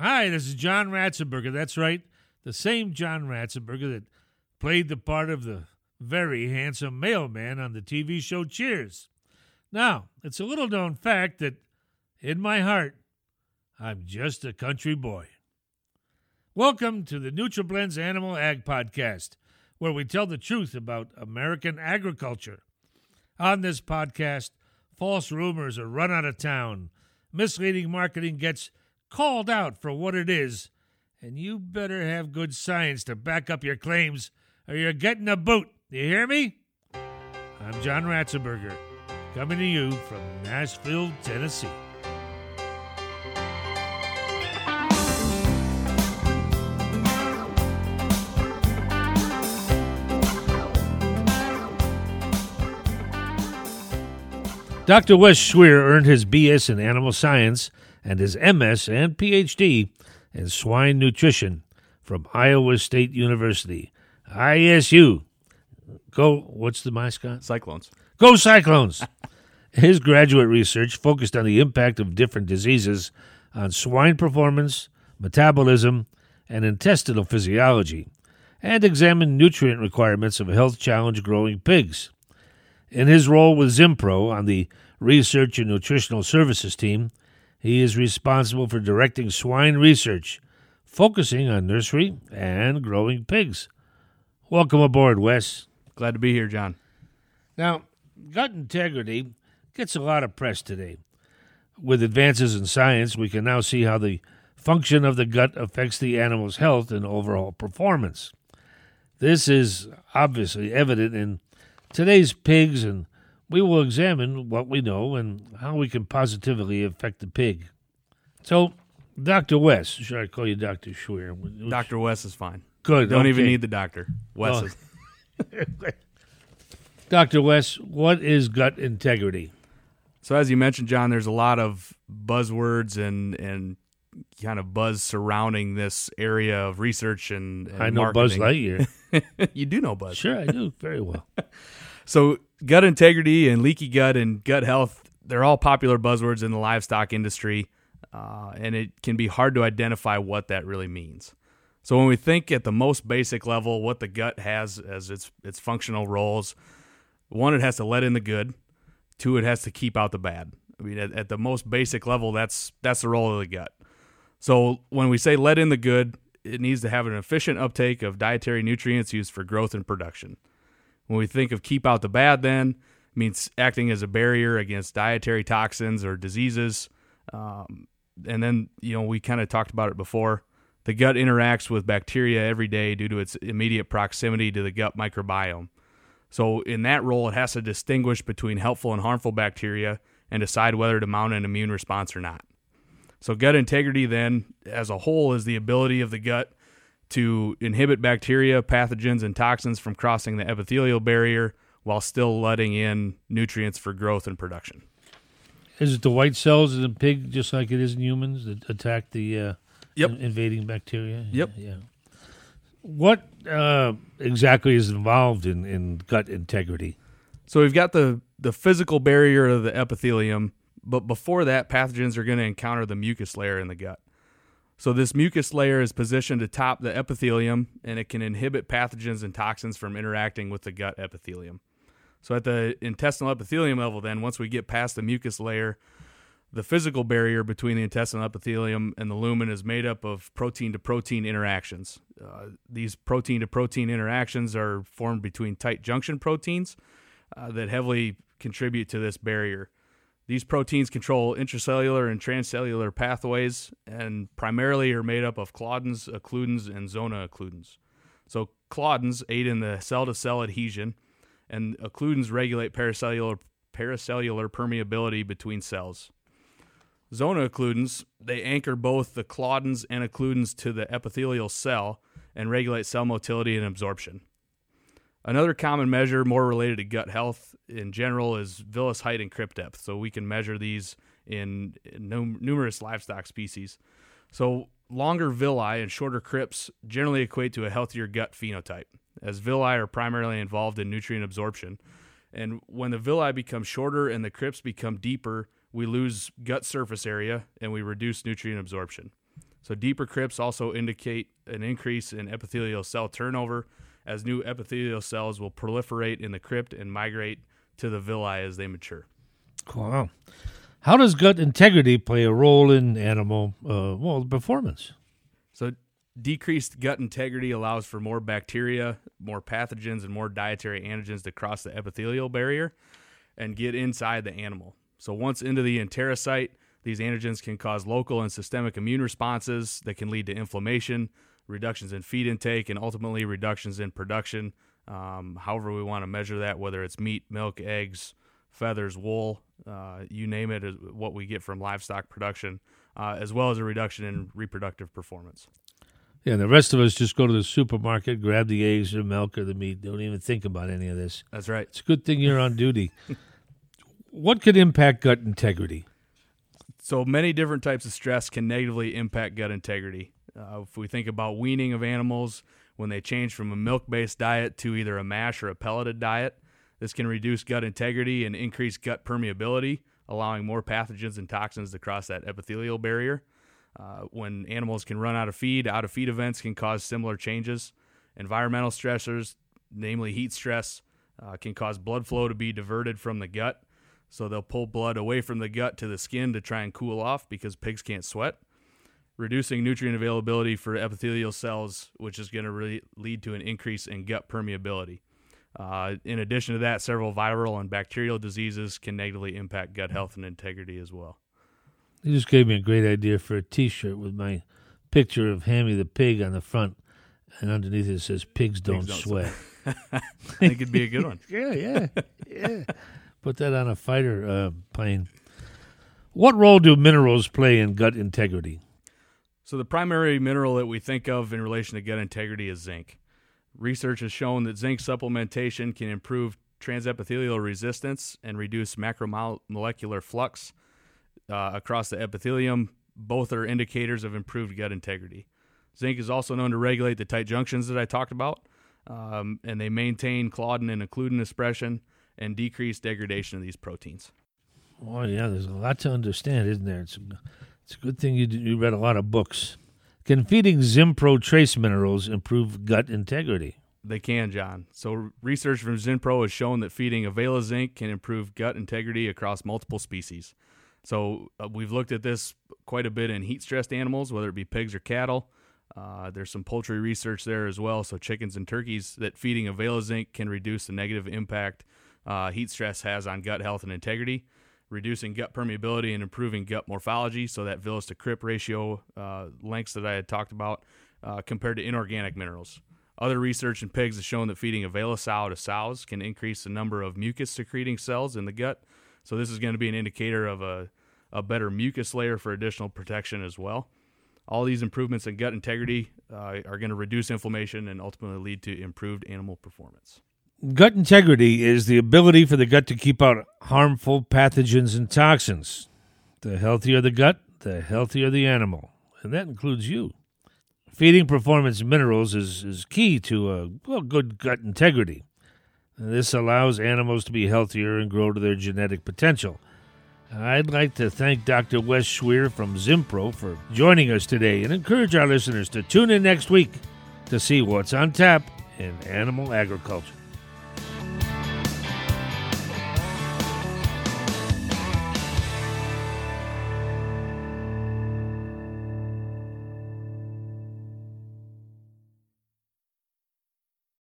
Hi, this is John Ratzenberger. That's right, the same John Ratzenberger that played the part of the very handsome mailman on the TV show Cheers. Now, it's a little-known fact that, in my heart, I'm just a country boy. Welcome to the NutriBlends Animal Ag Podcast, where we tell the truth about American agriculture. On this podcast, false rumors are run out of town, misleading marketing gets called out for what it is, and you better have good science to back up your claims or you're getting a boot. You hear me? I'm John Ratzenberger, coming to you from Nashville, Tennessee. Dr. Wes Schweer earned his B.S. in animal science and his M.S. and Ph.D. in swine nutrition from Iowa State University, ISU. Go, what's the mascot? Cyclones. Go Cyclones! His graduate research focused on the impact of different diseases on swine performance, metabolism, and intestinal physiology, and examined nutrient requirements of health challenge growing pigs. In his role with Zinpro on the Research and Nutritional Services team, he is responsible for directing swine research, focusing on nursery and growing pigs. Welcome aboard, Wes. Glad to be here, John. Now, gut integrity gets a lot of press today. With advances in science, we can now see how the function of the gut affects the animal's health and overall performance. This is obviously evident in today's pigs, and we will examine what we know and how we can positively affect the pig. So, Dr. Wes, should I call you Dr. Schweer? Dr. Wes is fine. Good. Don't even need the doctor. Wes is. Dr. Wes, what is gut integrity? So, as you mentioned, John, there's a lot of buzzwords and kind of buzz surrounding this area of research and I know marketing. Buzz Lightyear. You do know Buzz. Sure, I do very well. So gut integrity and leaky gut and gut health, they're all popular buzzwords in the livestock industry, and it can be hard to identify what that really means. So when we think at the most basic level what the gut has as its functional roles, one, it has to let in the good. Two, it has to keep out the bad. I mean, at the most basic level, that's the role of the gut. So when we say let in the good, it needs to have an efficient uptake of dietary nutrients used for growth and production. When we think of keep out the bad, then, it means acting as a barrier against dietary toxins or diseases. And then, we kind of talked about it before. The gut interacts with bacteria every day due to its immediate proximity to the gut microbiome. So in that role, it has to distinguish between helpful and harmful bacteria and decide whether to mount an immune response or not. So gut integrity then, as a whole, is the ability of the gut to inhibit bacteria, pathogens, and toxins from crossing the epithelial barrier while still letting in nutrients for growth and production. Is it the white cells in the pig, just like it is in humans, that attack the invading bacteria? Yep. Yeah. What exactly is involved in gut integrity? So we've got the physical barrier of the epithelium, but before that, pathogens are going to encounter the mucus layer in the gut. So this mucus layer is positioned atop the epithelium, and it can inhibit pathogens and toxins from interacting with the gut epithelium. So at the intestinal epithelium level then, once we get past the mucus layer, the physical barrier between the intestinal epithelium and the lumen is made up of protein-to-protein interactions. These protein-to-protein interactions are formed between tight junction proteins that heavily contribute to this barrier. These proteins control intracellular and transcellular pathways and primarily are made up of claudins, occludins, and zona occludins. So claudins aid in the cell-to-cell adhesion, and occludins regulate paracellular permeability between cells. Zona occludins, they anchor both the claudins and occludins to the epithelial cell and regulate cell motility and absorption. Another common measure more related to gut health in general is villus height and crypt depth. So we can measure these in numerous livestock species. So longer villi and shorter crypts generally equate to a healthier gut phenotype, as villi are primarily involved in nutrient absorption. And when the villi become shorter and the crypts become deeper, we lose gut surface area and we reduce nutrient absorption. So deeper crypts also indicate an increase in epithelial cell turnover, as new epithelial cells will proliferate in the crypt and migrate to the villi as they mature. Wow. How does gut integrity play a role in animal performance? So decreased gut integrity allows for more bacteria, more pathogens, and more dietary antigens to cross the epithelial barrier and get inside the animal. So once into the enterocyte, these antigens can cause local and systemic immune responses that can lead to inflammation, reductions in feed intake, and ultimately reductions in production, however we want to measure that, whether it's meat, milk, eggs, feathers, wool, you name it, is what we get from livestock production, as well as a reduction in reproductive performance. Yeah, the rest of us just go to the supermarket, grab the eggs or milk or the meat, don't even think about any of this. That's right. It's a good thing you're on duty. What could impact gut integrity? So many different types of stress can negatively impact gut integrity. If we think about weaning of animals, when they change from a milk-based diet to either a mash or a pelleted diet, this can reduce gut integrity and increase gut permeability, allowing more pathogens and toxins to cross that epithelial barrier. When animals can run out of feed events can cause similar changes. Environmental stressors, namely heat stress, can cause blood flow to be diverted from the gut. So they'll pull blood away from the gut to the skin to try and cool off because pigs can't sweat. Reducing nutrient availability for epithelial cells, which is going to lead to an increase in gut permeability. In addition to that, several viral and bacterial diseases can negatively impact gut health and integrity as well. You just gave me a great idea for a T-shirt with my picture of Hammy the pig on the front, and underneath it says, pigs don't sweat. I think it'd be a good one. Yeah. Put that on a fighter plane. What role do minerals play in gut integrity? So the primary mineral that we think of in relation to gut integrity is zinc. Research has shown that zinc supplementation can improve transepithelial resistance and reduce macromolecular flux across the epithelium. Both are indicators of improved gut integrity. Zinc is also known to regulate the tight junctions that I talked about, and they maintain claudin and occludin expression and decrease degradation of these proteins. Oh, yeah, there's a lot to understand, isn't there? It's a good thing you read a lot of books. Can feeding Zinpro trace minerals improve gut integrity? They can, John. So research from Zinpro has shown that feeding Availa Zinc can improve gut integrity across multiple species. So we've looked at this quite a bit in heat-stressed animals, whether it be pigs or cattle. There's some poultry research there as well, so chickens and turkeys, that feeding Availa Zinc can reduce the negative impact heat stress has on gut health and integrity, reducing gut permeability and improving gut morphology, so that villus to crypt ratio lengths that I had talked about compared to inorganic minerals. Other research in pigs has shown that feeding Availa sow to sows can increase the number of mucus-secreting cells in the gut, so this is going to be an indicator of a better mucus layer for additional protection as well. All these improvements in gut integrity are going to reduce inflammation and ultimately lead to improved animal performance. Gut integrity is the ability for the gut to keep out harmful pathogens and toxins. The healthier the gut, the healthier the animal, and that includes you. Feeding performance minerals is key to good gut integrity. And this allows animals to be healthier and grow to their genetic potential. I'd like to thank Dr. Wes Schweer from Zinpro for joining us today and encourage our listeners to tune in next week to see what's on tap in animal agriculture.